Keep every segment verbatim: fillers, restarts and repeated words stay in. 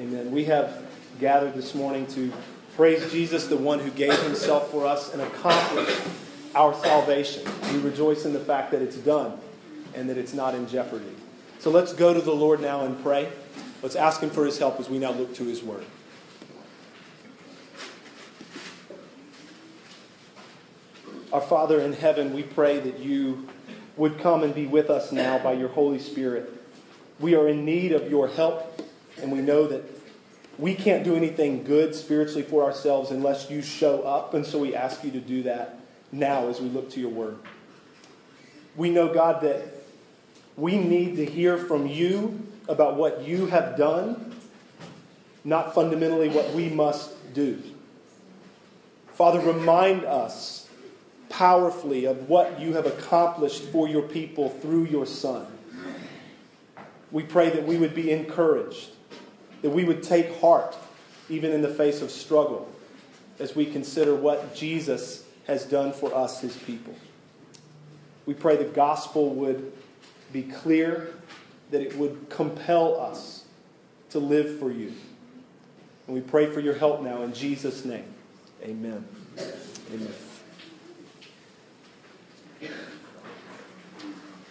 Amen. We have gathered this morning to praise Jesus, the one who gave himself for us and accomplished our salvation. We rejoice in the fact that it's done and that it's not in jeopardy. So let's go to the Lord now and pray. Let's ask him for his help as we now look to his word. Our Father in heaven, we pray that you would come and be with us now by your Holy Spirit. We are in need of your help, and we know that we can't do anything good spiritually for ourselves unless you show up, and so we ask you to do that now as we look to your word. We know, God, that we need to hear from you about what you have done, not fundamentally what we must do. Father, remind us powerfully of what you have accomplished for your people through your Son. We pray that we would be encouraged, that we would take heart, even in the face of struggle, as we consider what Jesus has done for us, his people. We pray the gospel would be clear, that it would compel us to live for you. And we pray for your help now in Jesus' name. Amen. Amen.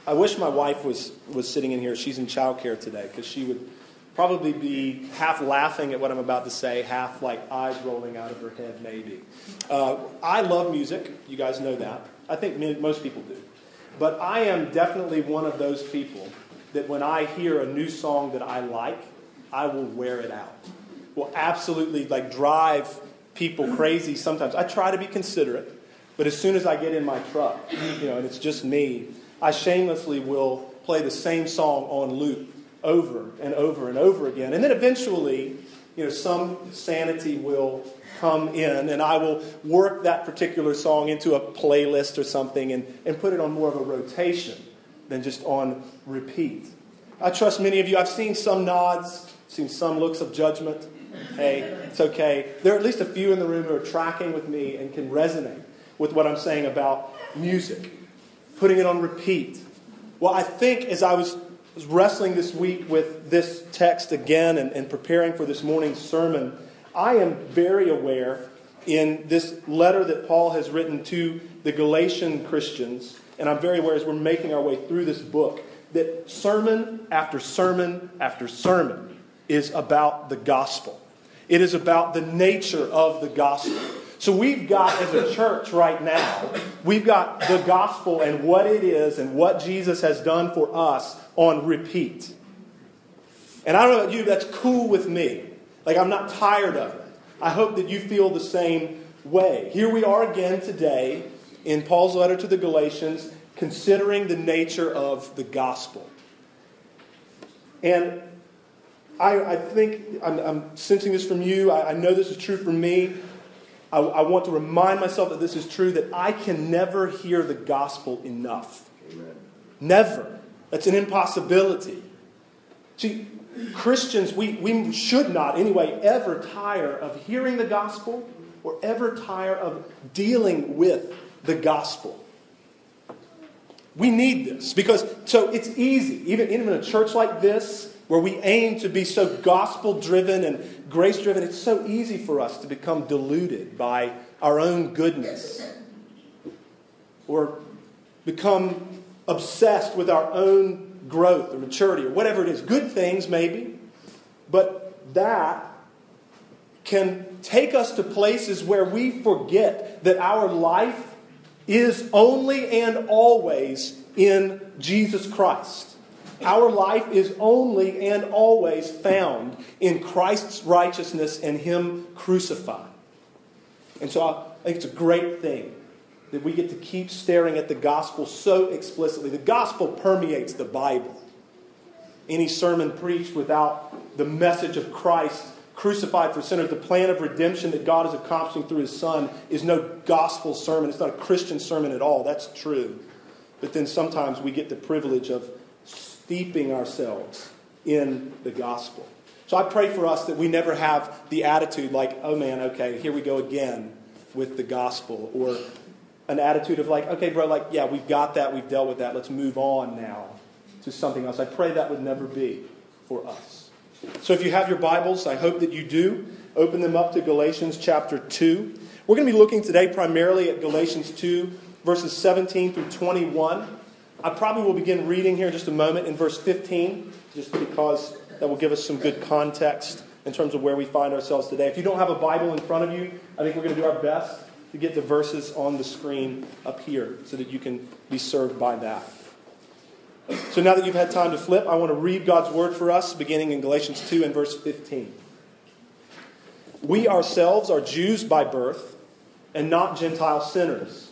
I wish my wife was, was sitting in here. She's in childcare today, because she would probably be half laughing at what I'm about to say, half like eyes rolling out of her head, maybe. Uh, I love music. You guys know that. I think most people do. But I am definitely one of those people that when I hear a new song that I like, I will wear it out. Will absolutely like drive people crazy sometimes. I try to be considerate, but as soon as I get in my truck, you know, and it's just me, I shamelessly will play the same song on loop over and over and over again. And then eventually, you know, some sanity will come in, and I will work that particular song into a playlist or something and, and put it on more of a rotation than just on repeat. I trust many of you. I've seen some nods, seen some looks of judgment. Hey, it's okay. There are at least a few in the room who are tracking with me and can resonate with what I'm saying about music, putting it on repeat. Well, I think as I was was wrestling this week with this text again and, and preparing for this morning's sermon, I am very aware in this letter that Paul has written to the Galatian Christians, and I'm very aware as we're making our way through this book, that sermon after sermon after sermon is about the gospel. It is about the nature of the gospel. So we've got, as a church right now, we've got the gospel and what it is and what Jesus has done for us on repeat. And I don't know about you, that's cool with me. Like, I'm not tired of it. I hope that you feel the same way. Here we are again today in Paul's letter to the Galatians, considering the nature of the gospel. And I, I think, I'm, I'm sensing this from you, I, I know this is true for me. I, I want to remind myself that this is true, that I can never hear the gospel enough. Amen. Never. That's an impossibility. See, Christians, we, we should not anyway ever tire of hearing the gospel or ever tire of dealing with the gospel. We need this because, so it's easy, even, even in a church like this, where we aim to be so gospel-driven and grace-driven, it's so easy for us to become deluded by our own goodness or become obsessed with our own growth or maturity or whatever it is. Good things, maybe, but that can take us to places where we forget that our life is only and always in Jesus Christ. Our life is only and always found in Christ's righteousness and him crucified. And so I think it's a great thing that we get to keep staring at the gospel so explicitly. The gospel permeates the Bible. Any sermon preached without the message of Christ crucified for sinners, the plan of redemption that God is accomplishing through his Son, is no gospel sermon. It's not a Christian sermon at all. That's true. But then sometimes we get the privilege of steeping ourselves in the gospel. So I pray for us that we never have the attitude like, oh man, okay, here we go again with the gospel. Or an attitude of like, okay, bro, like, yeah, we've got that, we've dealt with that, let's move on now to something else. I pray that would never be for us. So if you have your Bibles, I hope that you do, open them up to Galatians chapter two. We're going to be looking today primarily at Galatians two, verses seventeen through twenty-one. I probably will begin reading here in just a moment in verse fifteen, just because that will give us some good context in terms of where we find ourselves today. If you don't have a Bible in front of you, I think we're going to do our best to get the verses on the screen up here so that you can be served by that. So now that you've had time to flip, I want to read God's word for us, beginning in Galatians two and verse fifteen. We ourselves are Jews by birth and not Gentile sinners.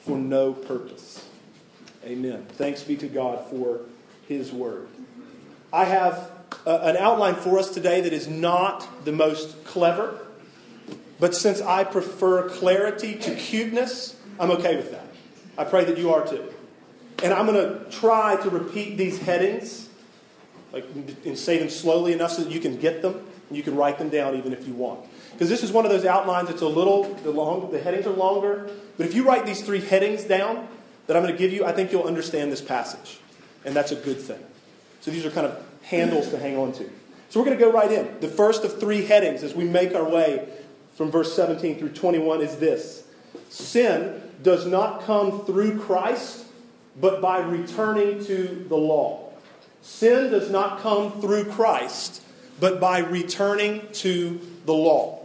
for no purpose. Amen. Thanks be to God for his word. I have a, an outline for us today that is not the most clever, but since I prefer clarity to cuteness, I'm okay with that. I pray that you are too. And I'm going to try to repeat these headings like, and say them slowly enough so that you can get them and you can write them down even if you want. Because this is one of those outlines that's a little, the, long, the headings are longer. But if you write these three headings down that I'm going to give you, I think you'll understand this passage. And that's a good thing. So these are kind of handles to hang on to. So we're going to go right in. The first of three headings as we make our way from verse seventeen through twenty-one is this. Sin does not come through Christ, but by returning to the law. Sin does not come through Christ, but by returning to the law.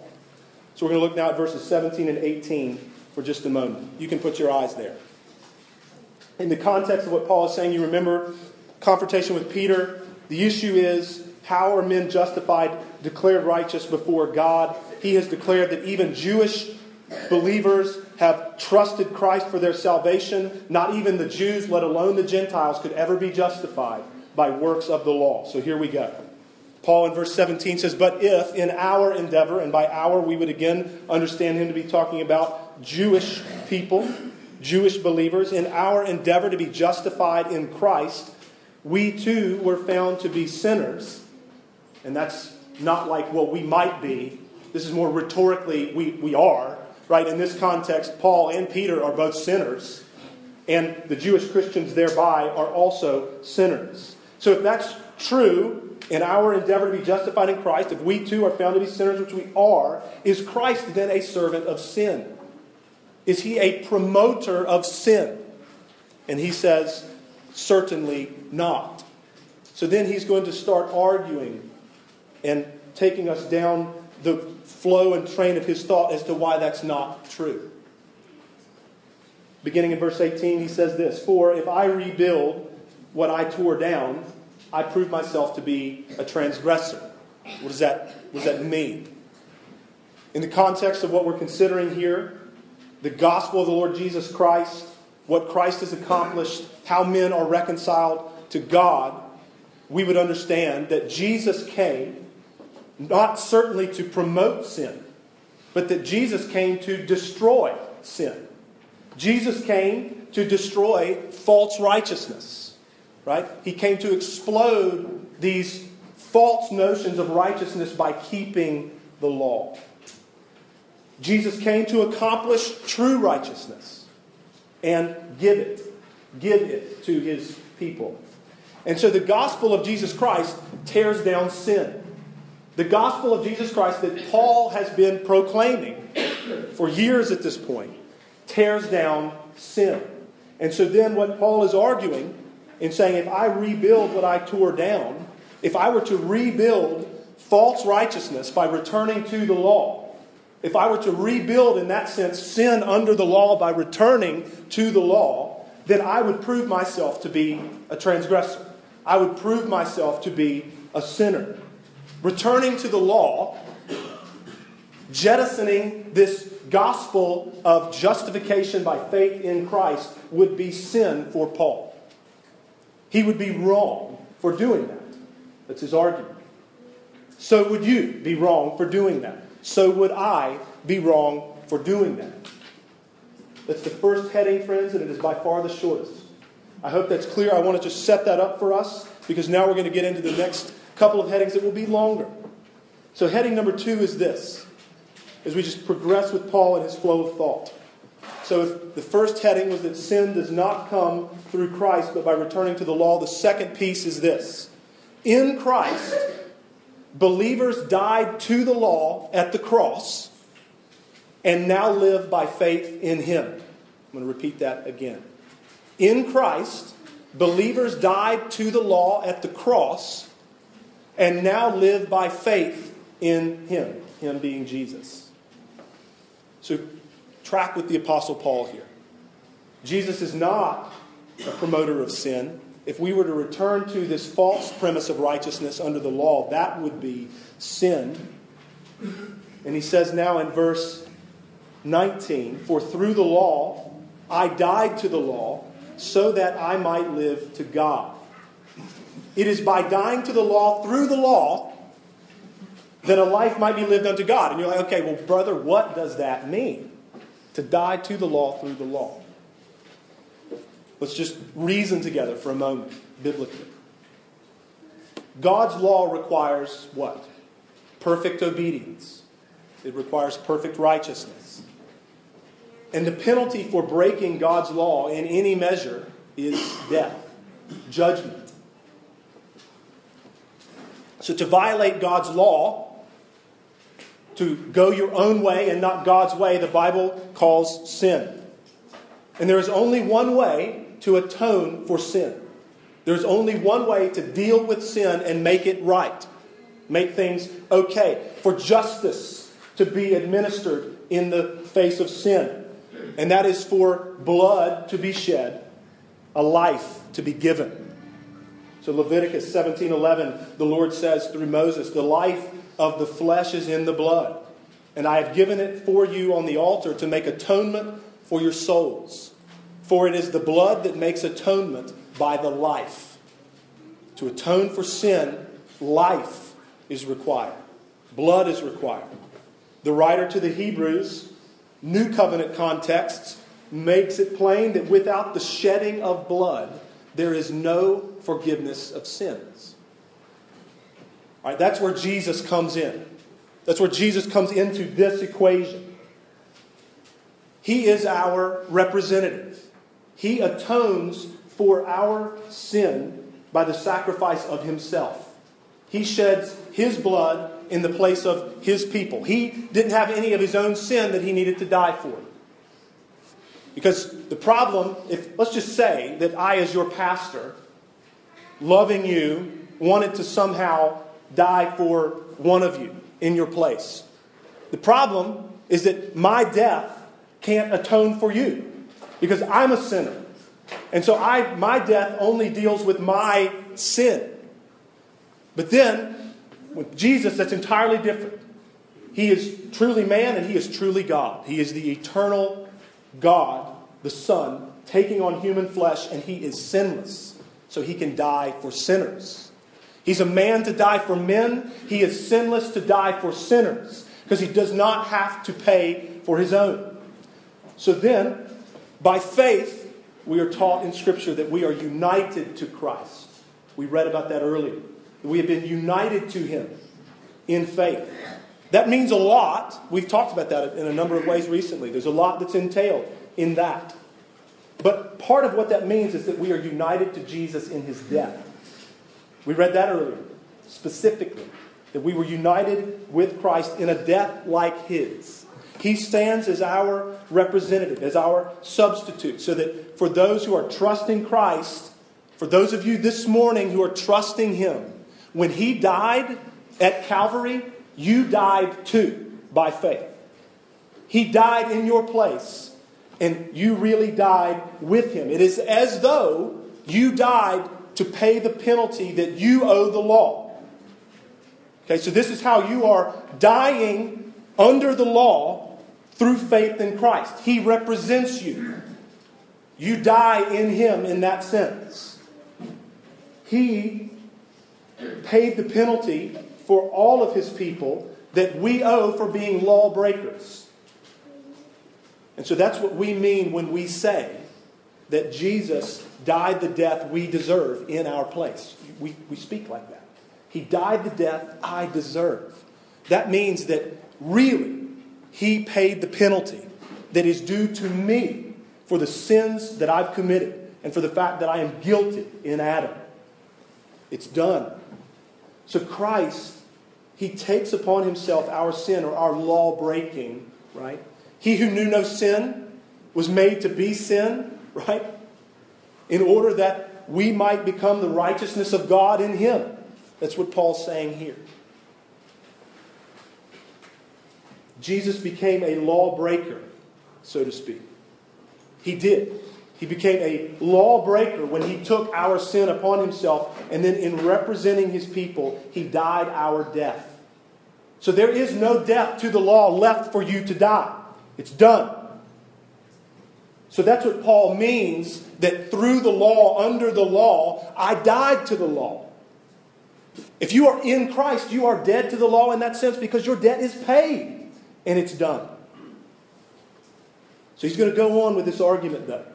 So we're going to look now at verses seventeen and eighteen for just a moment. You can put your eyes there. In the context of what Paul is saying, you remember confrontation with Peter. The issue is, how are men justified, declared righteous before God? He has declared that even Jewish believers have trusted Christ for their salvation. Not even the Jews, let alone the Gentiles, could ever be justified by works of the law. So here we go. Paul in verse seventeen says, but if in our endeavor, and by our we would again understand him to be talking about Jewish people, Jewish believers, in our endeavor to be justified in Christ, we too were found to be sinners. And that's not like, well, we might be. This is more rhetorically, we, we are. Right, in this context, Paul and Peter are both sinners, and the Jewish Christians thereby are also sinners. So if that's true, in our endeavor to be justified in Christ, if we too are found to be sinners, which we are, is Christ then a servant of sin? Is he a promoter of sin? And he says, certainly not. So then he's going to start arguing and taking us down the flow and train of his thought as to why that's not true. Beginning in verse eighteen, he says this, for if I rebuild what I tore down, I prove myself to be a transgressor. What does that, what does that mean? In the context of what we're considering here, the gospel of the Lord Jesus Christ, what Christ has accomplished, how men are reconciled to God, we would understand that Jesus came not certainly to promote sin, but that Jesus came to destroy sin. Jesus came to destroy false righteousness, right? He came to explode these false notions of righteousness by keeping the law. Jesus came to accomplish true righteousness and give it, give it to his people. And so the gospel of Jesus Christ tears down sin. The gospel of Jesus Christ that Paul has been proclaiming for years at this point tears down sin. And so then what Paul is arguing and saying, if I rebuild what I tore down, if I were to rebuild false righteousness by returning to the law. If I were to rebuild, in that sense, sin under the law by returning to the law, then I would prove myself to be a transgressor. I would prove myself to be a sinner. Returning to the law, jettisoning this gospel of justification by faith in Christ, would be sin for Paul. He would be wrong for doing that. That's his argument. So would you be wrong for doing that. So would I be wrong for doing that. That's the first heading, friends, and it is by far the shortest. I hope that's clear. I want to just set that up for us, because now we're going to get into the next couple of headings that will be longer. So heading number two is this, as we just progress with Paul and his flow of thought. So if the first heading was that sin does not come through Christ, but by returning to the law, the second piece is this. In Christ, believers died to the law at the cross and now live by faith in Him. I'm going to repeat that again. In Christ, believers died to the law at the cross and now live by faith in Him, Him being Jesus. So track with the Apostle Paul here. Jesus is not a promoter of sin. If we were to return to this false premise of righteousness under the law, that would be sin. And he says now in verse nineteen, "For through the law I died to the law, so that I might live to God." It is by dying to the law through the law that a life might be lived unto God. And you're like, okay, well, brother, what does that mean? To die to the law through the law. Let's just reason together for a moment, biblically. God's law requires what? Perfect obedience. It requires perfect righteousness. And the penalty for breaking God's law in any measure is death, judgment. So to violate God's law, to go your own way and not God's way, the Bible calls sin. And there is only one way to atone for sin. There's only one way to deal with sin and make it right. Make things okay. For justice to be administered in the face of sin. And that is for blood to be shed, a life to be given. So Leviticus seventeen eleven, the Lord says through Moses, "The life of the flesh is in the blood, and I have given it for you on the altar to make atonement for your souls. For it is the blood that makes atonement by the life." To atone for sin, life is required. Blood is required. The writer to the Hebrews, New Covenant context, makes it plain that without the shedding of blood, there is no forgiveness of sins. All right, that's where Jesus comes in. That's where Jesus comes into this equation. He is our representative. He atones for our sin by the sacrifice of Himself. He sheds His blood in the place of His people. He didn't have any of His own sin that He needed to die for. Because the problem, if let's just say that I, as your pastor, loving you, wanted to somehow die for one of you in your place. The problem is that my death can't atone for you, because I'm a sinner. And so I, my death only deals with my sin. But then, with Jesus, that's entirely different. He is truly man and He is truly God. He is the eternal God, the Son, taking on human flesh, and He is sinless. So He can die for sinners. He's a man to die for men. He is sinless to die for sinners, because He does not have to pay for His own. So then, by faith, we are taught in Scripture that we are united to Christ. We read about that earlier. We have been united to Him in faith. That means a lot. We've talked about that in a number of ways recently. There's a lot that's entailed in that. But part of what that means is that we are united to Jesus in His death. We read that earlier, specifically, that we were united with Christ in a death like His. He stands as our representative, as our substitute, so that for those who are trusting Christ, for those of you this morning who are trusting Him, when He died, At Calvary, you died too by faith. He died in your place, and you really died with him. It is as though you died to pay the penalty that you owe the law. Okay, so this is how you are dying under the law through faith in Christ. He represents you. You die in him in that sense. He paid the penalty for all of his people that we owe for being lawbreakers. And so that's what we mean when we say that Jesus died the death we deserve in our place. We, we speak like that. He died the death I deserve. That means that really he paid the penalty that is due to me for the sins that I've committed and for the fact that I am guilty in Adam. It's done. So Christ, he takes upon himself our sin or our law breaking, right? He who knew no sin was made to be sin, right? In order that we might become the righteousness of God in him. That's what Paul's saying here. Jesus became a lawbreaker, so to speak. He did. He became a lawbreaker when he took our sin upon himself, and then in representing his people, he died our death. So there is no death to the law left for you to die. It's done. So that's what Paul means, that through the law, under the law, I died to the law. If you are in Christ, you are dead to the law in that sense because your debt is paid and it's done. So he's going to go on with this argument though.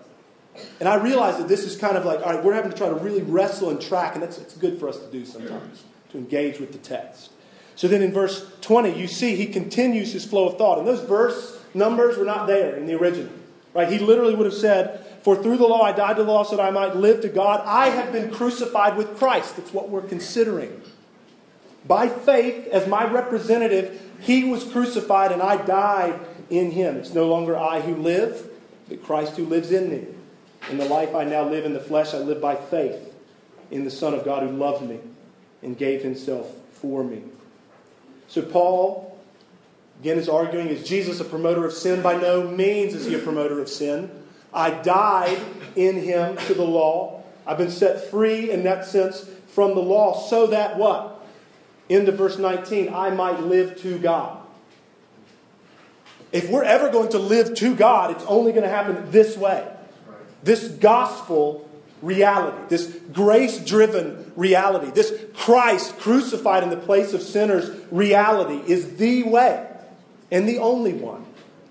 And I realize that this is kind of like, all right, we're having to try to really wrestle and track, and that's it's good for us to do sometimes, to engage with the text. So then in verse twenty, you see he continues his flow of thought. And those verse numbers were not there in the original. Right? He literally would have said, for through the law I died to the law so that I might live to God. I have been crucified with Christ. That's what we're considering. By faith, as my representative, he was crucified and I died in him. It's no longer I who live, but Christ who lives in me. In the life I now live in the flesh, I live by faith in the Son of God who loved me and gave himself for me. So Paul, again, is arguing, is Jesus a promoter of sin? By no means is he a promoter of sin. I died in him to the law. I've been set free in that sense from the law so that what? Into verse nineteen, I might live to God. If we're ever going to live to God, it's only going to happen this way. This gospel reality, this grace-driven reality, this Christ crucified in the place of sinners reality is the way and the only one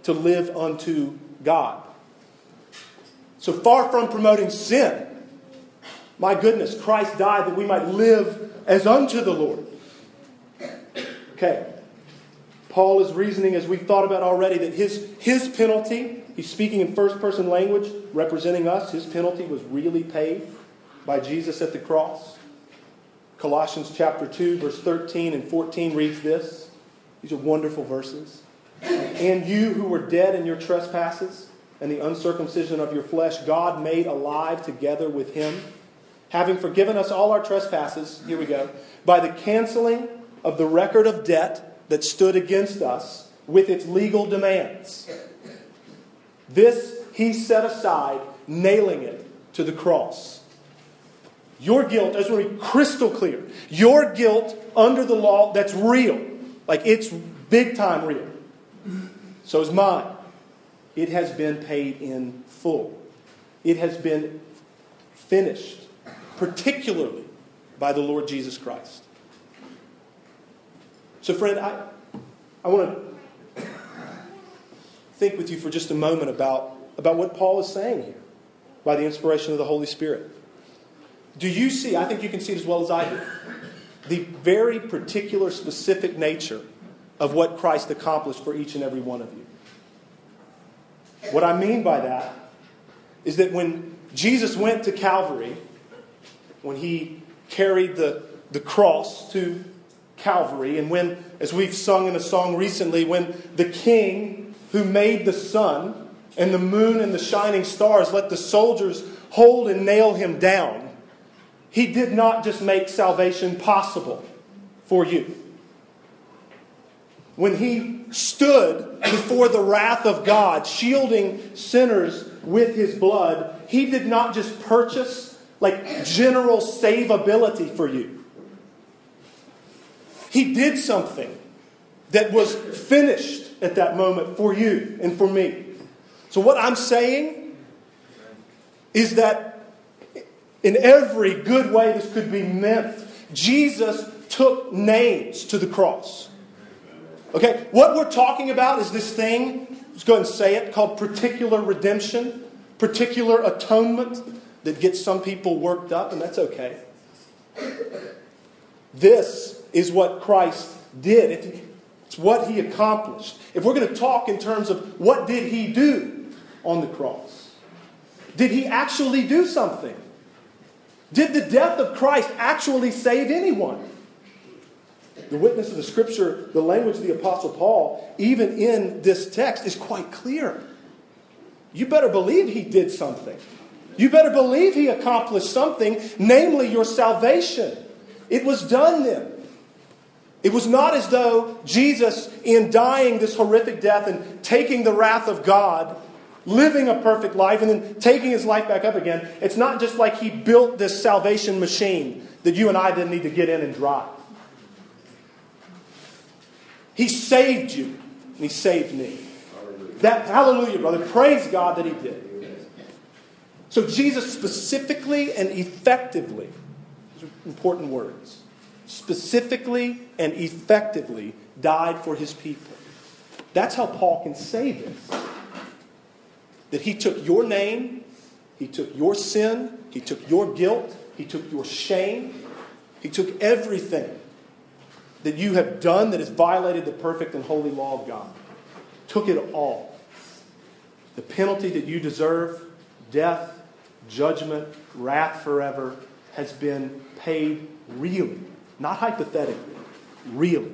to live unto God. So far from promoting sin, my goodness, Christ died that we might live as unto the Lord. Okay. Paul is reasoning, as we've thought about already, that his, his penalty, he's speaking in first-person language, representing us. His penalty was really paid by Jesus at the cross. Colossians chapter two, verse thirteen and fourteen reads this. These are wonderful verses. And you who were dead in your trespasses and the uncircumcision of your flesh, God made alive together with him, having forgiven us all our trespasses, here we go, by the canceling of the record of debt that stood against us with its legal demands. This he set aside, nailing it to the cross. Your guilt, that's going to be crystal clear. Your guilt under the law, that's real. Like it's big time real. So is mine. It has been paid in full. It has been finished, particularly by the Lord Jesus Christ. So friend, I, I want to think with you for just a moment about, about what Paul is saying here by the inspiration of the Holy Spirit. Do you see, I think you can see it as well as I do, the very particular specific nature of what Christ accomplished for each and every one of you? What I mean by that is that when Jesus went to Calvary, when he carried the, the cross to Calvary, and when, as we've sung in a song recently, when the King who made the sun and the moon and the shining stars let the soldiers hold and nail him down, he did not just make salvation possible for you. when he stood before the wrath of God, shielding sinners with his blood, he did not just purchase like general savability for you. He did something that was finished at that moment for you and for me. So what I'm saying is that in every good way this could be meant, Jesus took names to the cross. Okay, what we're talking about is this thing, let's go ahead and say it, called particular redemption, particular atonement that gets some people worked up, and that's okay. This is what Christ did. It's what he accomplished. If we're going to talk in terms of what did he do on the cross, did he actually do something? Did the death of Christ actually save anyone? The witness of the Scripture, the language of the Apostle Paul, even in this text, is quite clear. You better believe he did something. You better believe he accomplished something, namely your salvation. It was done then. It was not as though Jesus, in dying this horrific death and taking the wrath of God, living a perfect life and then taking his life back up again, it's not just like he built this salvation machine that you and I didn't need to get in and drive. He saved you, and he saved me. Hallelujah. That, hallelujah, brother. Praise God that he did. So Jesus specifically and effectively, those are important words, specifically and effectively died for his people. That's how Paul can say this. That he took your name, he took your sin, he took your guilt, he took your shame, he took everything that you have done that has violated the perfect and holy law of God. Took it all. The penalty that you deserve, death, judgment, wrath forever, has been paid really. Not hypothetically. Really.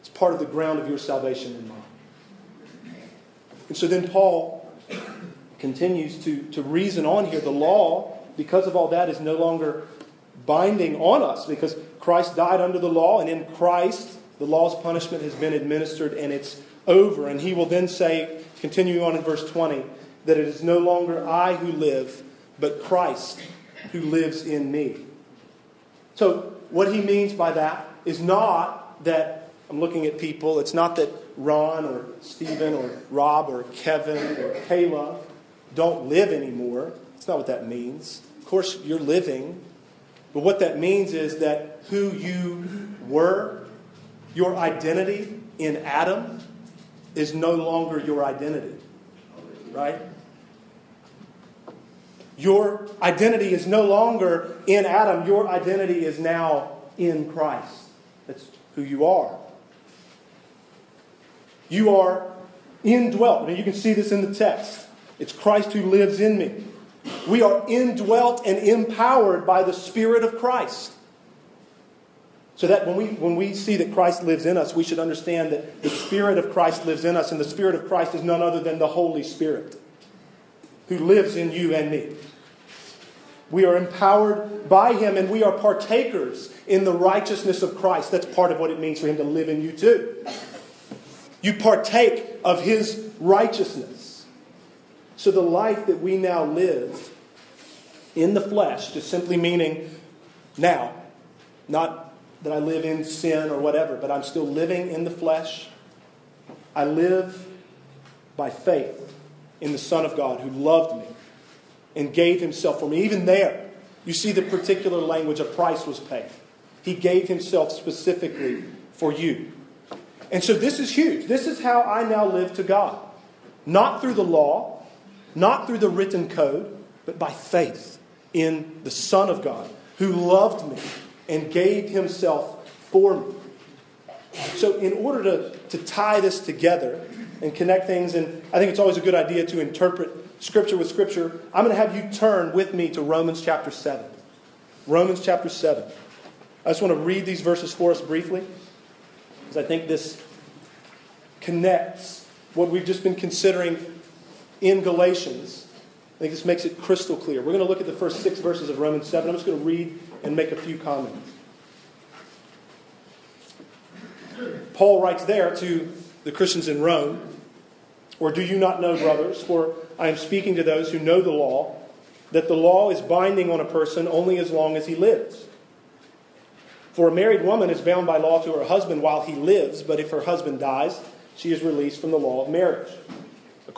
It's part of the ground of your salvation and mine. And so then Paul continues to, to reason on here. The law, because of all that, is no longer binding on us, because Christ died under the law, and in Christ the law's punishment has been administered and it's over. And he will then say, continuing on in verse twenty, that it is no longer I who live, but Christ who lives in me. So what he means by that is not that I'm looking at people, it's not that Ron or Stephen or Rob or Kevin or Kayla don't live anymore. That's not what that means. Of course you're living. But what that means is that who you were, your identity in Adam, is no longer your identity. Right? Your identity is no longer in Adam. Your identity is now in Christ. That's who you are. You are indwelt. I mean, you can see this in the text. It's Christ who lives in me. We are indwelt and empowered by the Spirit of Christ. So that when we when we see that Christ lives in us, we should understand that the Spirit of Christ lives in us, and the Spirit of Christ is none other than the Holy Spirit who lives in you and me. We are empowered by him, and we are partakers in the righteousness of Christ. That's part of what it means for him to live in you too. You partake of his righteousness. So the life that we now live in the flesh, just simply meaning now, not that I live in sin or whatever, but I'm still living in the flesh. I live by faith in the Son of God who loved me and gave himself for me. Even there, you see the particular language, a price was paid. He gave himself specifically for you. And so this is huge. This is how I now live to God. Not through the law, not through the written code, but by faith in the Son of God who loved me and gave himself for me. So in order to, to tie this together and connect things, and I think it's always a good idea to interpret Scripture with Scripture, I'm going to have you turn with me to Romans chapter seven. Romans chapter seven. I just want to read these verses for us briefly, because I think this connects what we've just been considering in Galatians. I think this makes it crystal clear. We're going to look at the first six verses of Romans seven. I'm just going to read and make a few comments. Paul writes there to the Christians in Rome, or do you not know, brothers, for I am speaking to those who know the law, that the law is binding on a person only as long as he lives. For a married woman is bound by law to her husband while he lives, but if her husband dies, she is released from the law of marriage.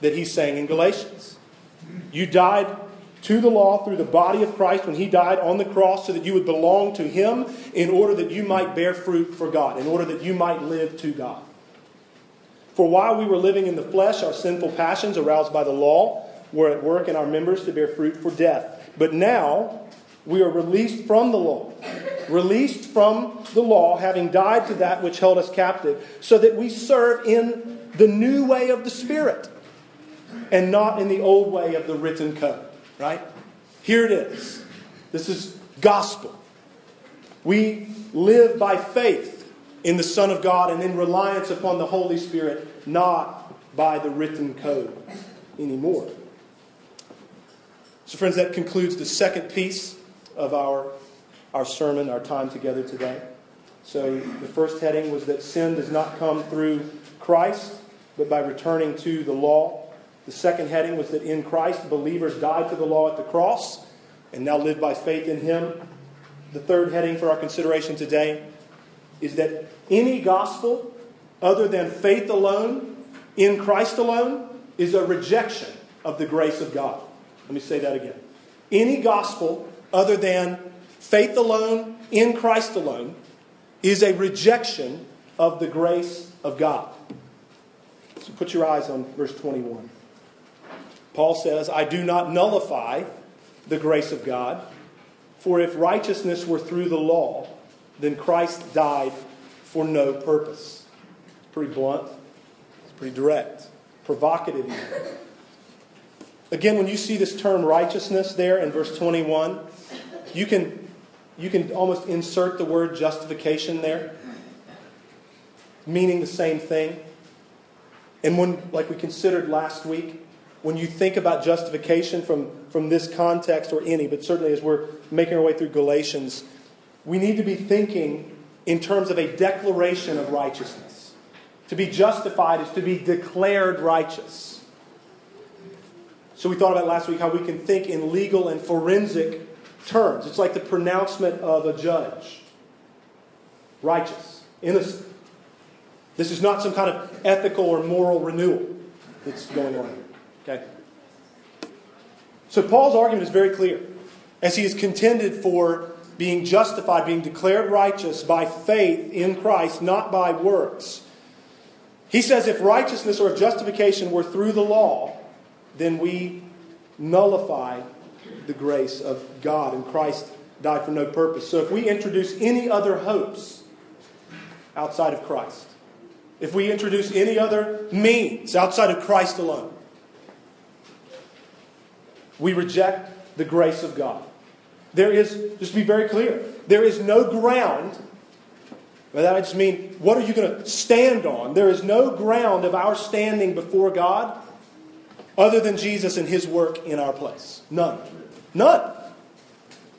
that he's saying in Galatians. You died to the law through the body of Christ when he died on the cross, so that you would belong to him in order that you might bear fruit for God, in order that you might live to God. For while we were living in the flesh, our sinful passions aroused by the law were at work in our members to bear fruit for death. But now we are released from the law, released from the law, having died to that which held us captive, so that we serve in the new way of the Spirit and not in the old way of the written code, right? Here it is. This is gospel. We live by faith in the Son of God and in reliance upon the Holy Spirit, not by the written code anymore. So friends, that concludes the second piece of our, our sermon, our time together today. So the first heading was that sin does not come through Christ, but by returning to the law. The second heading was that in Christ, believers died to the law at the cross and now live by faith in Him. The third heading for our consideration today is that any gospel other than faith alone, in Christ alone, is a rejection of the grace of God. Let me say that again. Any gospel other than faith alone, in Christ alone, is a rejection of the grace of God. So put your eyes on verse twenty-one. Paul says, I do not nullify the grace of God, for if righteousness were through the law, then Christ died for no purpose. It's pretty blunt. It's pretty direct. Provocative even. Again, when you see this term righteousness there in verse twenty-one, you can, you can almost insert the word justification there, meaning the same thing. And when, like we considered last week, when you think about justification from, from this context or any, but certainly as we're making our way through Galatians, we need to be thinking in terms of a declaration of righteousness. To be justified is to be declared righteous. So we thought about last week how we can think in legal and forensic terms. It's like the pronouncement of a judge. Righteous. Innocent. This is not some kind of ethical or moral renewal that's going on here. Okay? So Paul's argument is very clear. As he is contended for being justified, being declared righteous by faith in Christ, not by works. He says if righteousness or if justification were through the law, then we nullify the grace of God, and Christ died for no purpose. So if we introduce any other hopes outside of Christ, if we introduce any other means outside of Christ alone, we reject the grace of God. There is, just to be very clear, there is no ground. By that I just mean, what are you going to stand on? There is no ground of our standing before God other than Jesus and His work in our place. None. None.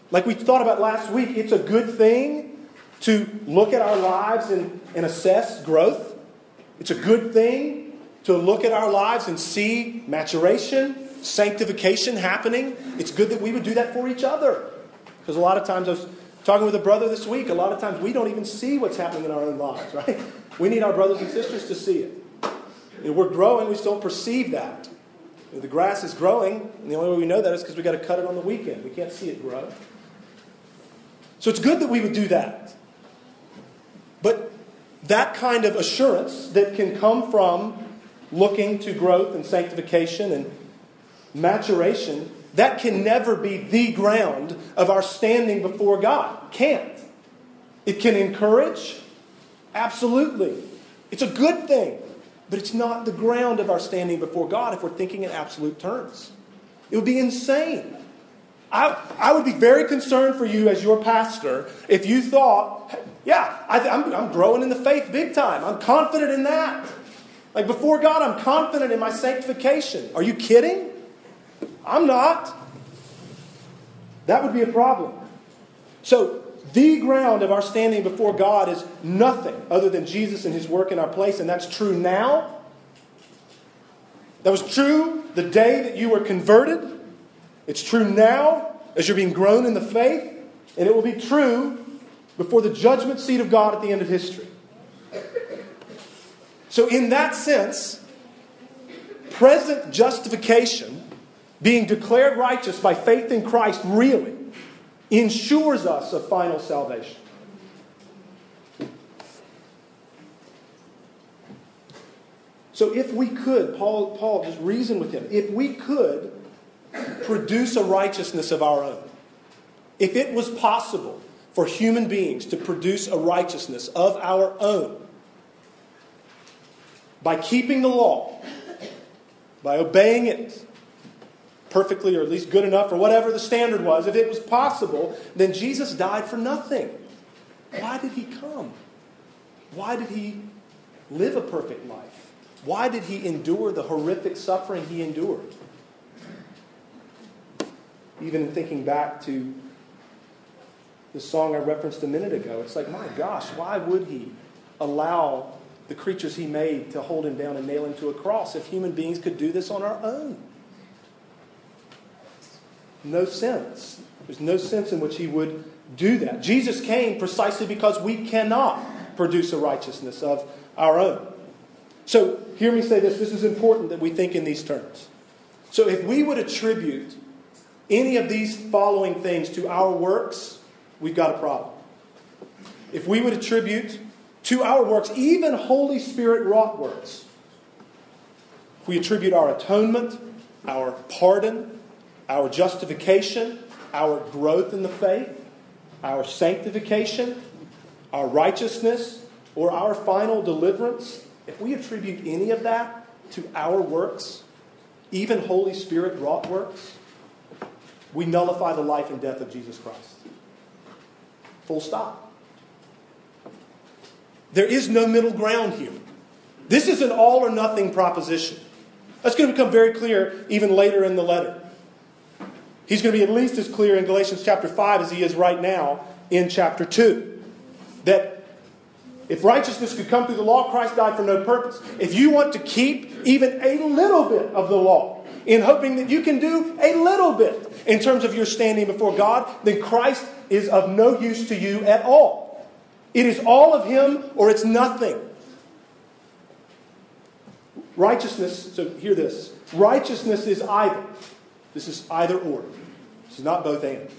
Like we thought about last week, it's a good thing to look at our lives and, and assess growth. It's a good thing to look at our lives and see maturation, sanctification happening. It's good that we would do that for each other. Because a lot of times, I was talking with a brother this week, a lot of times we don't even see what's happening in our own lives, right? We need our brothers and sisters to see it. If we're growing, we just don't perceive that. The grass is growing, and the only way we know that is because we've got to cut it on the weekend. We can't see it grow. So it's good that we would do that. But that kind of assurance that can come from looking to growth and sanctification and maturation, that can never be the ground of our standing before God. Can't. It can encourage, absolutely. It's a good thing, but it's not the ground of our standing before God if we're thinking in absolute terms. It would be insane. I, I would be very concerned for you as your pastor if you thought, yeah, I th- I'm, I'm growing in the faith big time. I'm confident in that. Like before God, I'm confident in my sanctification. Are you kidding? I'm not. That would be a problem. So the ground of our standing before God is nothing other than Jesus and his work in our place. And that's true now. That was true the day that you were converted. It's true now as you're being grown in the faith, and it will be true before the judgment seat of God at the end of history. So in that sense, present justification, being declared righteous by faith in Christ, really ensures us of final salvation. So if we could, Paul, Paul just reasoned with him, if we could produce a righteousness of our own, if it was possible for human beings to produce a righteousness of our own by keeping the law, by obeying it perfectly or at least good enough or whatever the standard was, if it was possible, then Jesus died for nothing. Why did he come? Why did he live a perfect life? Why did he endure the horrific suffering he endured? Even in thinking back to the song I referenced a minute ago, it's like, my gosh, why would he allow the creatures he made to hold him down and nail him to a cross if human beings could do this on our own? No sense. There's no sense in which he would do that. Jesus came precisely because we cannot produce a righteousness of our own. So hear me say this. This is important that we think in these terms. So if we would attribute any of these following things to our works, we've got a problem. If we would attribute to our works, even Holy Spirit wrought works, if we attribute our atonement, our pardon, our justification, our growth in the faith, our sanctification, our righteousness, or our final deliverance, if we attribute any of that to our works, even Holy Spirit wrought works, we nullify the life and death of Jesus Christ. Full stop. There is no middle ground here. This is an all or nothing proposition. That's going to become very clear even later in the letter. He's going to be at least as clear in Galatians chapter five as he is right now in chapter two. That if righteousness could come through the law, Christ died for no purpose. If you want to keep even a little bit of the law in hoping that you can do a little bit in terms of your standing before God, then Christ is of no use to you at all. It is all of him or it's nothing. Righteousness, so hear this. Righteousness is either. This is either or. This is not both and.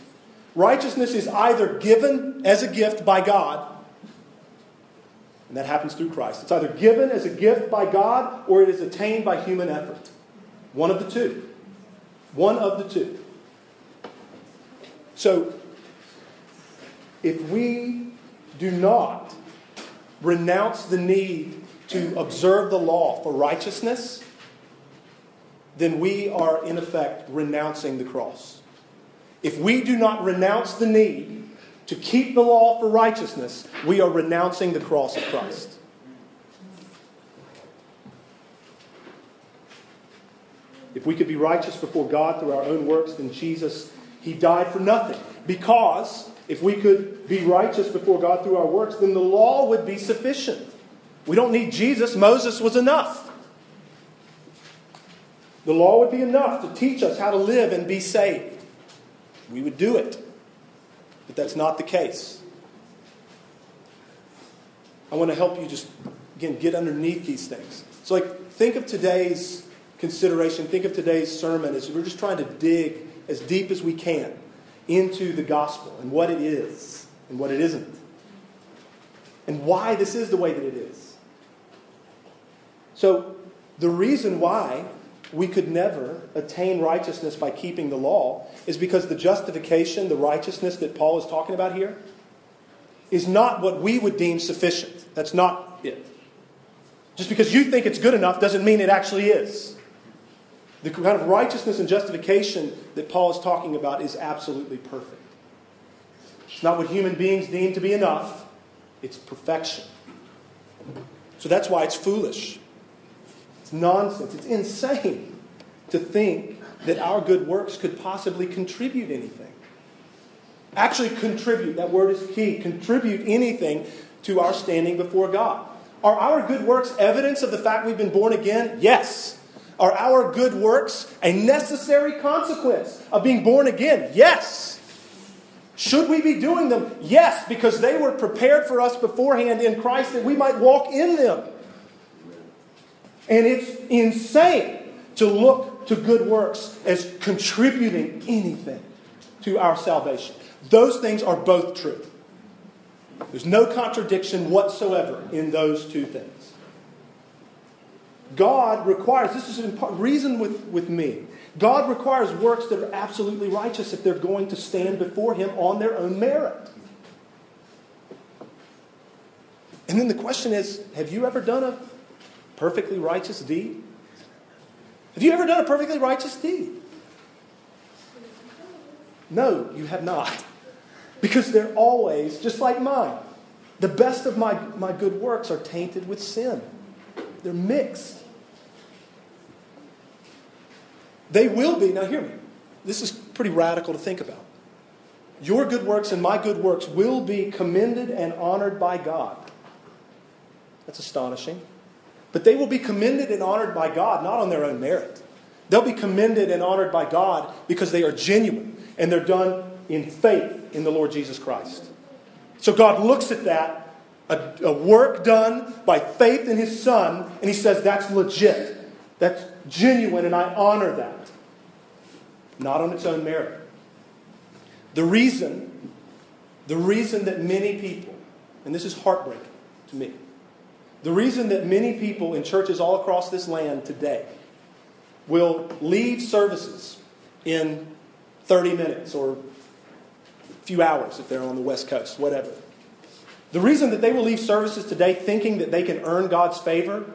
Righteousness is either given as a gift by God, and that happens through Christ. It's either given as a gift by God or it is attained by human effort. One of the two. One of the two. So, if we do not renounce the need to observe the law for righteousness, then we are in effect renouncing the cross. If we do not renounce the need to keep the law for righteousness, we are renouncing the cross of Christ. If we could be righteous before God through our own works, then Jesus, he died for nothing. Because if we could be righteous before God through our works, then the law would be sufficient. We don't need Jesus. Moses was enough. The law would be enough to teach us how to live and be saved. We would do it. But that's not the case. I want to help you just, again, get underneath these things. So, like, think of today's consideration, think of today's sermon as we're just trying to dig as deep as we can into the gospel and what it is and what it isn't. And why this is the way that it is. So, the reason why we could never attain righteousness by keeping the law is because the justification, the righteousness that Paul is talking about here, is not what we would deem sufficient. That's not it. Just because you think it's good enough doesn't mean it actually is. The kind of righteousness and justification that Paul is talking about is absolutely perfect. It's not what human beings deem to be enough. It's perfection. So that's why it's foolish. It's nonsense. It's insane to think that our good works could possibly contribute anything. Actually contribute, that word is key, contribute anything to our standing before God. Are our good works evidence of the fact we've been born again? Yes. Are our good works a necessary consequence of being born again? Yes. Should we be doing them? Yes, because they were prepared for us beforehand in Christ that we might walk in them. And it's insane to look to good works as contributing anything to our salvation. Those things are both true. There's no contradiction whatsoever in those two things. God requires, this is an important reason with, with me, God requires works that are absolutely righteous if they're going to stand before Him on their own merit. And then the question is, have you ever done a perfectly righteous deed? Have you ever done a perfectly righteous deed? No, you have not. Because they're always, just like mine, the best of my, my good works are tainted with sin. They're mixed. They will be, now hear me, this is pretty radical to think about. Your good works and my good works will be commended and honored by God. That's astonishing. But they will be commended and honored by God, not on their own merit. They'll be commended and honored by God because they are genuine and they're done in faith in the Lord Jesus Christ. So God looks at that, a, a work done by faith in His Son, and He says, that's legit. That's genuine, and I honor that. Not on its own merit. The reason, the reason that many people, and this is heartbreaking to me, the reason that many people in churches all across this land today will leave services in thirty minutes or few hours if they're on the West Coast, whatever. The reason that they will leave services today thinking that they can earn God's favor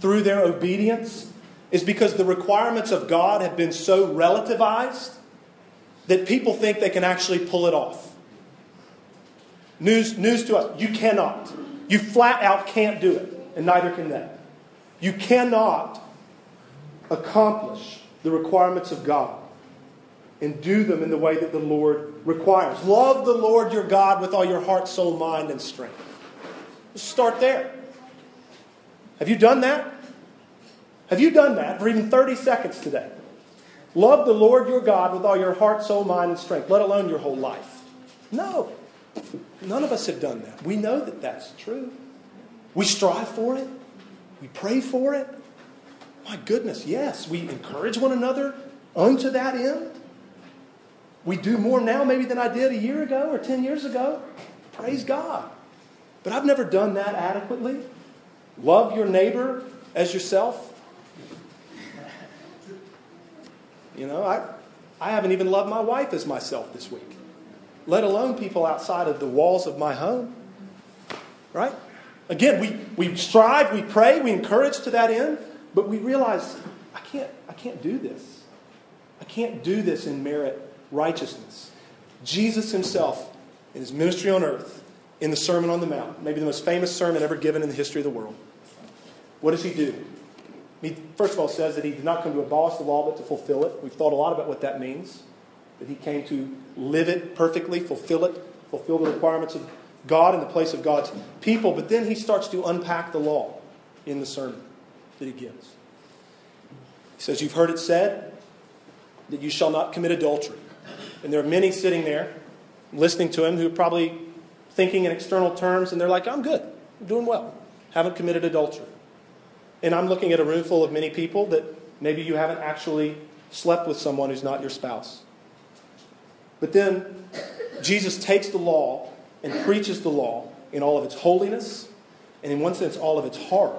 through their obedience is because the requirements of God have been so relativized that people think they can actually pull it off. News, news to us, you cannot. You flat out can't do it, and neither can they. You cannot accomplish the requirements of God and do them in the way that the Lord requires. Love the Lord your God with all your heart, soul, mind, and strength. Let's start there. Have you done that? Have you done that for even thirty seconds today? Love the Lord your God with all your heart, soul, mind, and strength, let alone your whole life. No. None of us have done that. We know that that's true. We strive for it. We pray for it. My goodness, yes. We encourage one another unto that end. We do more now maybe than I did a year ago or ten years ago. Praise God. But I've never done that adequately. Love your neighbor as yourself. You know, I, I haven't even loved my wife as myself this week, let alone people outside of the walls of my home. Right? Again, we, we strive, we pray, we encourage to that end, but we realize I can't, I can't do this. I can't do this in merit righteousness. Jesus himself in his ministry on earth, in the Sermon on the Mount, maybe the most famous sermon ever given in the history of the world. What does he do? He first of all says that he did not come to abolish the law but to fulfill it. We've thought a lot about what that means. That he came to live it perfectly, fulfill it, fulfill the requirements of God in the place of God's people. But then he starts to unpack the law in the sermon that he gives. He says, you've heard it said that you shall not commit adultery. And there are many sitting there listening to him who are probably thinking in external terms, and they're like, I'm good, I'm doing well, haven't committed adultery. And I'm looking at a room full of many people that maybe you haven't actually slept with someone who's not your spouse. But then Jesus takes the law and preaches the law in all of its holiness, and in one sense all of its horror,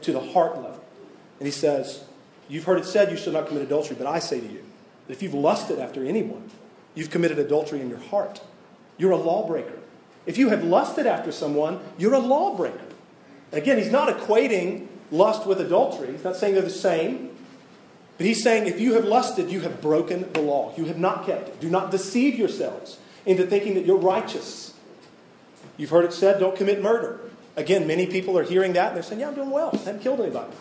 to the heart level. And he says, you've heard it said you should not commit adultery, but I say to you, that if you've lusted after anyone, you've committed adultery in your heart. You're a lawbreaker. If you have lusted after someone, you're a lawbreaker. Again, he's not equating lust with adultery. He's not saying they're the same. But he's saying if you have lusted, you have broken the law. You have not kept it. Do not deceive yourselves into thinking that you're righteous. You've heard it said, don't commit murder. Again, many people are hearing that and they're saying, yeah, I'm doing well. I haven't killed anybody.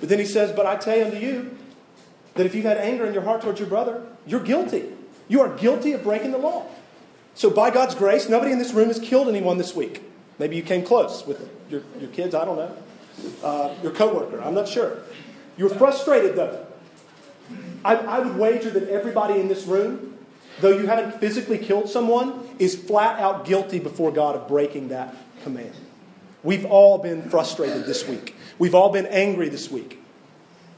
But then he says, but I tell unto you that if you've had anger in your heart towards your brother, you're guilty. You are guilty of breaking the law. So by God's grace, nobody in this room has killed anyone this week. Maybe you came close with your, your kids, I don't know. Uh, your coworker, I'm not sure. You're frustrated though. I, I would wager that everybody in this room, though you haven't physically killed someone, is flat out guilty before God of breaking that command. We've all been frustrated this week. We've all been angry this week.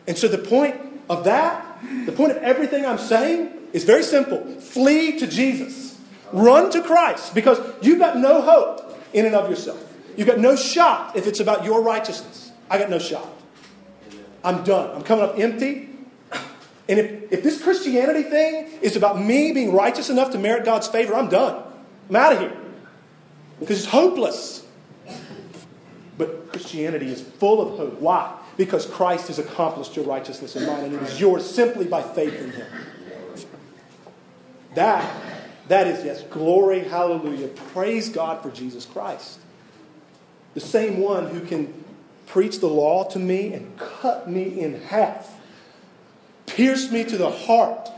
And so the point of that, the point of everything I'm saying is very simple. Flee to Jesus. Run to Christ because you've got no hope in and of yourself. You've got no shot if it's about your righteousness. I got no shot. I'm done. I'm coming up empty. And if, if this Christianity thing is about me being righteous enough to merit God's favor, I'm done. I'm out of here. Because it's hopeless. But Christianity is full of hope. Why? Because Christ has accomplished your righteousness and mine, and it is yours simply by faith in Him. That, that is, yes, glory, hallelujah. Praise God for Jesus Christ. The same one who can preach the law to me and cut me in half. Pierce me to the heart,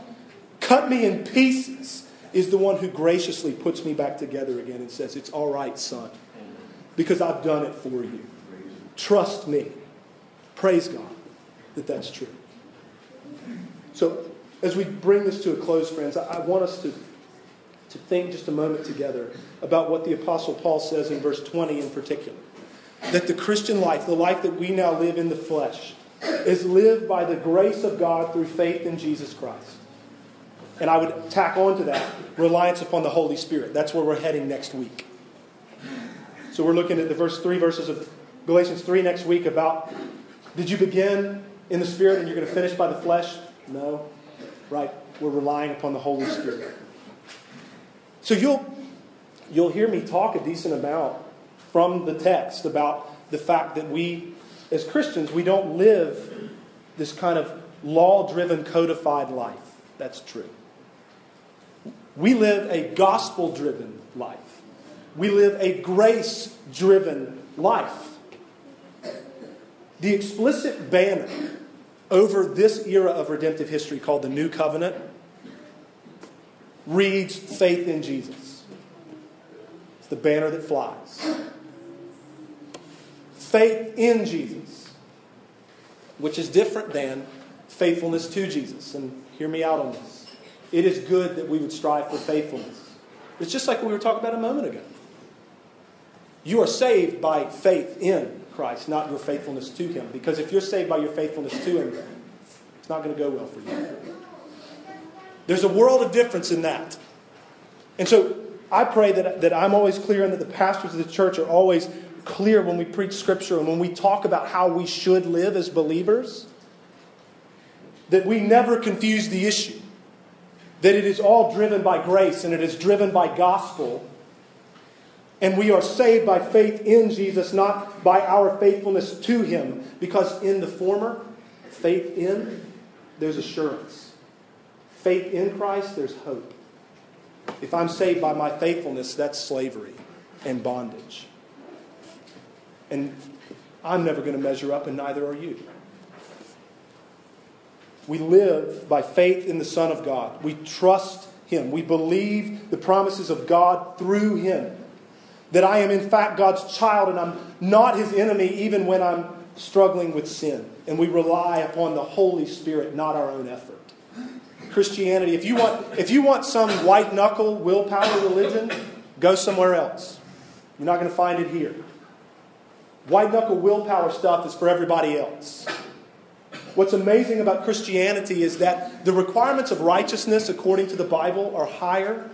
cut me in pieces, is the one who graciously puts me back together again and says, it's all right, son, because I've done it for you. Trust me. Praise God that that's true. So as we bring this to a close, friends, I want us to, to think just a moment together about what the Apostle Paul says in verse twenty in particular, that the Christian life, the life that we now live in the flesh, is lived by the grace of God through faith in Jesus Christ. And I would tack on to that reliance upon the Holy Spirit. That's where we're heading next week. So we're looking at the verse three verses of Galatians three next week about, did you begin in the Spirit and you're going to finish by the flesh? No. Right. We're relying upon the Holy Spirit. So you'll you'll hear me talk a decent amount from the text about the fact that we, as Christians, we don't live this kind of law-driven, codified life. That's true. We live a gospel-driven life. We live a grace-driven life. The explicit banner over this era of redemptive history called the New Covenant reads faith in Jesus. It's the banner that flies. Faith in Jesus, which is different than faithfulness to Jesus. And hear me out on this. It is good that we would strive for faithfulness. It's just like we were talking about a moment ago. You are saved by faith in Christ, not your faithfulness to Him. Because if you're saved by your faithfulness to Him, it's not going to go well for you. There's a world of difference in that. And so I pray that, that I'm always clear and that the pastors of the church are always clear when we preach Scripture and when we talk about how we should live as believers, that we never confuse the issue, that it is all driven by grace and it is driven by gospel, and we are saved by faith in Jesus, not by our faithfulness to Him, because in the former, faith in, there's assurance. Faith in Christ, there's hope. If I'm saved by my faithfulness, that's slavery and bondage. And I'm never going to measure up, and neither are you. We live by faith in the Son of God. We trust Him. We believe the promises of God through Him. That I am, in fact, God's child, and I'm not His enemy, even when I'm struggling with sin. And we rely upon the Holy Spirit, not our own effort. Christianity, if you want, if you want some white-knuckle, willpower religion, go somewhere else. You're not going to find it here. White-knuckle willpower stuff is for everybody else. What's amazing about Christianity is that the requirements of righteousness, according to the Bible, are higher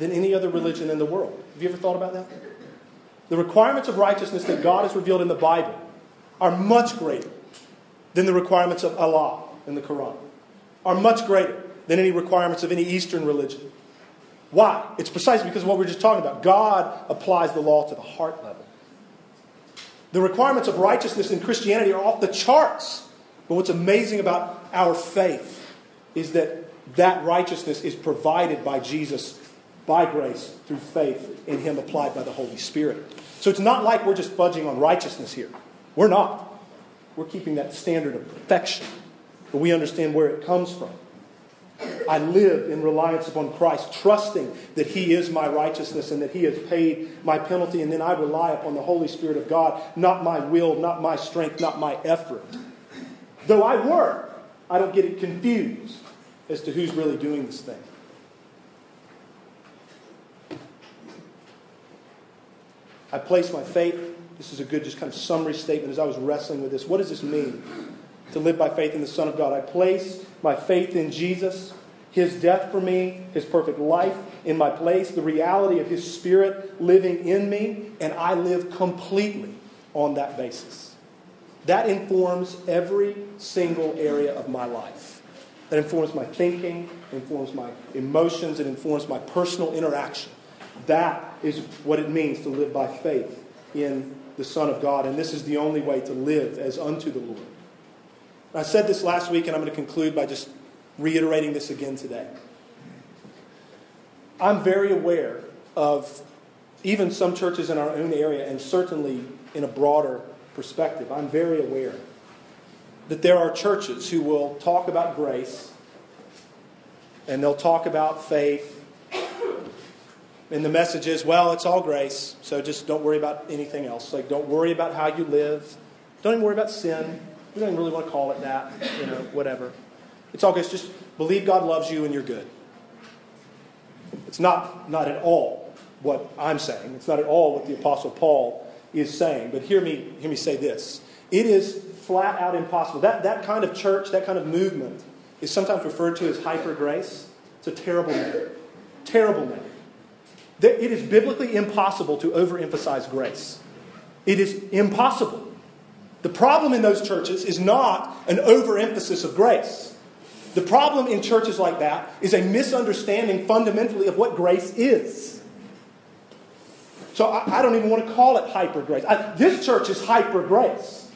than any other religion in the world. Have you ever thought about that? The requirements of righteousness that God has revealed in the Bible are much greater than the requirements of Allah in the Quran, are much greater than any requirements of any Eastern religion. Why? It's precisely because of what we were just talking about. God applies the law to the heart level. The requirements of righteousness in Christianity are off the charts. But what's amazing about our faith is that that righteousness is provided by Jesus by grace through faith in Him applied by the Holy Spirit. So it's not like we're just fudging on righteousness here. We're not. We're keeping that standard of perfection. But we understand where it comes from. I live in reliance upon Christ, trusting that He is my righteousness and that He has paid my penalty. And then I rely upon the Holy Spirit of God, not my will, not my strength, not my effort. Though I were, I don't get it confused as to who's really doing this thing. I place my faith. This is a good just kind of summary statement as I was wrestling with this. What does this mean? To live by faith in the Son of God. I place my faith in Jesus, His death for me, His perfect life in my place, the reality of His Spirit living in me, and I live completely on that basis. That informs every single area of my life. That informs my thinking, informs my emotions, it informs my personal interaction. That is what it means to live by faith in the Son of God. And this is the only way to live as unto the Lord. I said this last week, and I'm going to conclude by just reiterating this again today. I'm very aware of even some churches in our own area, and certainly in a broader perspective, I'm very aware that there are churches who will talk about grace, and they'll talk about faith, and the message is, well, it's all grace, so just don't worry about anything else. Like, don't worry about how you live. Don't even worry about sin. We don't even really want to call it that, you know, whatever. It's all good. Just believe God loves you and you're good. It's not, not at all what I'm saying. It's not at all what the Apostle Paul is saying. But hear me, hear me say this. It is flat out impossible. That, that kind of church, that kind of movement is sometimes referred to as hyper grace. It's a terrible name. Terrible name. It is biblically impossible to overemphasize grace. It is impossible. The problem in those churches is not an overemphasis of grace. The problem in churches like that is a misunderstanding fundamentally of what grace is. So I, I don't even want to call it hyper grace. I, this church is hyper grace.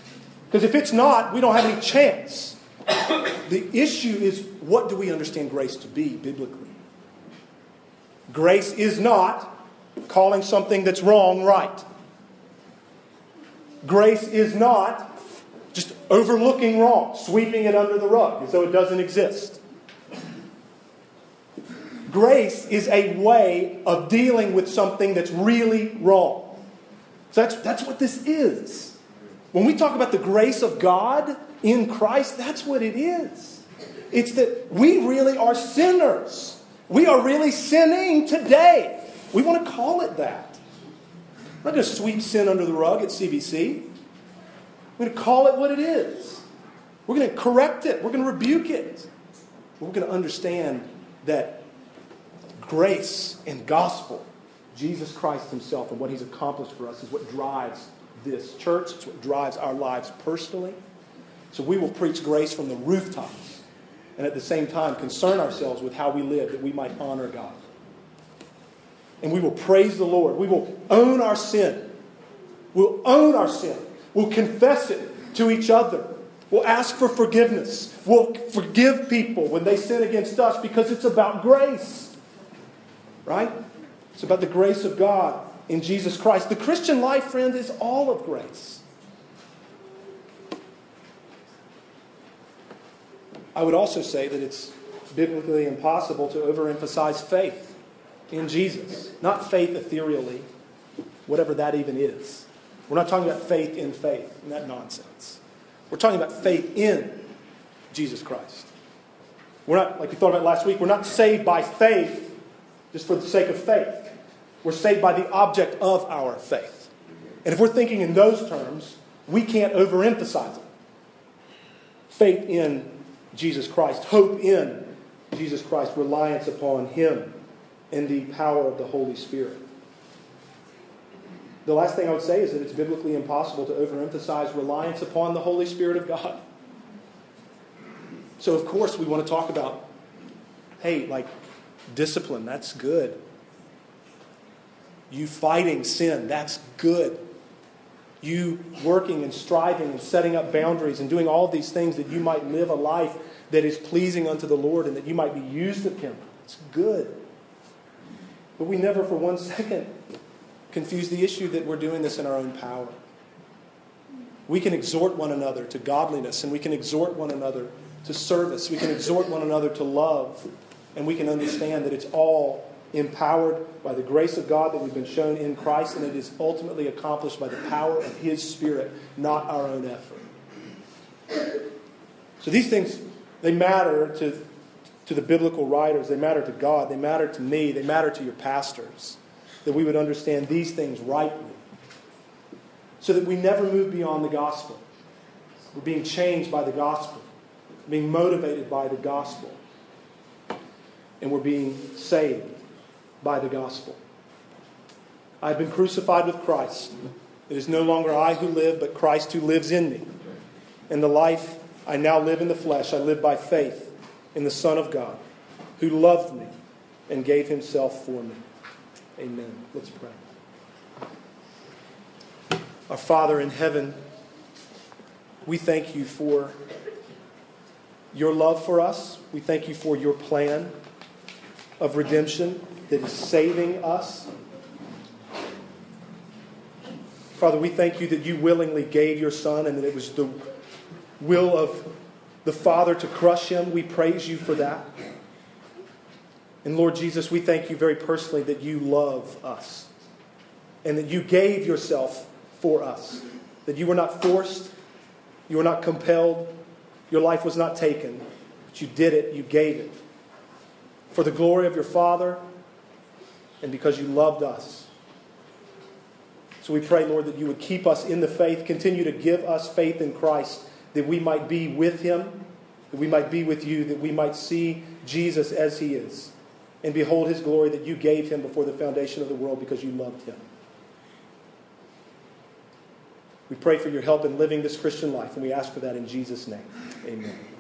Because if it's not, we don't have any chance. The issue is, what do we understand grace to be biblically? Grace is not calling something that's wrong right. Grace is not just overlooking wrong, sweeping it under the rug as though it doesn't exist. Grace is a way of dealing with something that's really wrong. So that's, that's what this is. When we talk about the grace of God in Christ, that's what it is. It's that we really are sinners. We are really sinning today. We want to call it that. I'm not going to sweep sin under the rug at C B C. We're going to call it what it is. We're going to correct it. We're going to rebuke it. We're going to understand that grace and gospel, Jesus Christ Himself and what He's accomplished for us, is what drives this church. It's what drives our lives personally. So we will preach grace from the rooftops and at the same time concern ourselves with how we live that we might honor God. And we will praise the Lord. We will own our sin. We'll own our sin. We'll confess it to each other. We'll ask for forgiveness. We'll forgive people when they sin against us because it's about grace. Right? It's about the grace of God in Jesus Christ. The Christian life, friend, is all of grace. I would also say that it's biblically impossible to overemphasize faith in Jesus. Not faith ethereally, whatever that even is. We're not talking about faith in faith and that nonsense. We're talking about faith in Jesus Christ. We're not, like we thought about last week, we're not saved by faith just for the sake of faith. We're saved by the object of our faith. And if we're thinking in those terms, we can't overemphasize it. Faith in Jesus Christ, hope in Jesus Christ, reliance upon Him and the power of the Holy Spirit. The last thing I would say is that it's biblically impossible to overemphasize reliance upon the Holy Spirit of God. So of course we want to talk about, hey, like, discipline, that's good. You fighting sin, that's good. you working and striving and setting up boundaries and doing all these things that you might live a life that is pleasing unto the Lord and that you might be used of Him. It's good. But we never for one second confuse the issue that we're doing this in our own power. We can exhort one another to godliness, and we can exhort one another to service. We can exhort one another to love, and we can understand that it's all empowered by the grace of God that we've been shown in Christ, and it is ultimately accomplished by the power of His Spirit, not our own effort. So these things, they matter to, to the biblical writers. They matter to God. They matter to me. They matter to your pastors, that we would understand these things rightly, so that we never move beyond the gospel. We're being changed by the gospel, being motivated by the gospel, and we're being saved by the gospel. I have been crucified with Christ. It is no longer I who live, but Christ who lives in me. And the life I now live in the flesh, I live by faith in the Son of God, who loved me and gave Himself for me. Amen. Let's pray. Our Father in heaven, we thank You for Your love for us. We thank You for Your plan of redemption that is saving us. Father, we thank You that You willingly gave Your Son and that it was the will of the Father to crush Him. We praise You for that. And Lord Jesus, we thank You very personally that You love us and that You gave Yourself for us, that You were not forced, You were not compelled, Your life was not taken, but You did it, You gave it, for the glory of Your Father and because You loved us. So we pray, Lord, that You would keep us in the faith, continue to give us faith in Christ, that we might be with Him, that we might be with You, that we might see Jesus as He is and behold His glory that You gave Him before the foundation of the world because You loved Him. We pray for Your help in living this Christian life, and we ask for that in Jesus' name. Amen.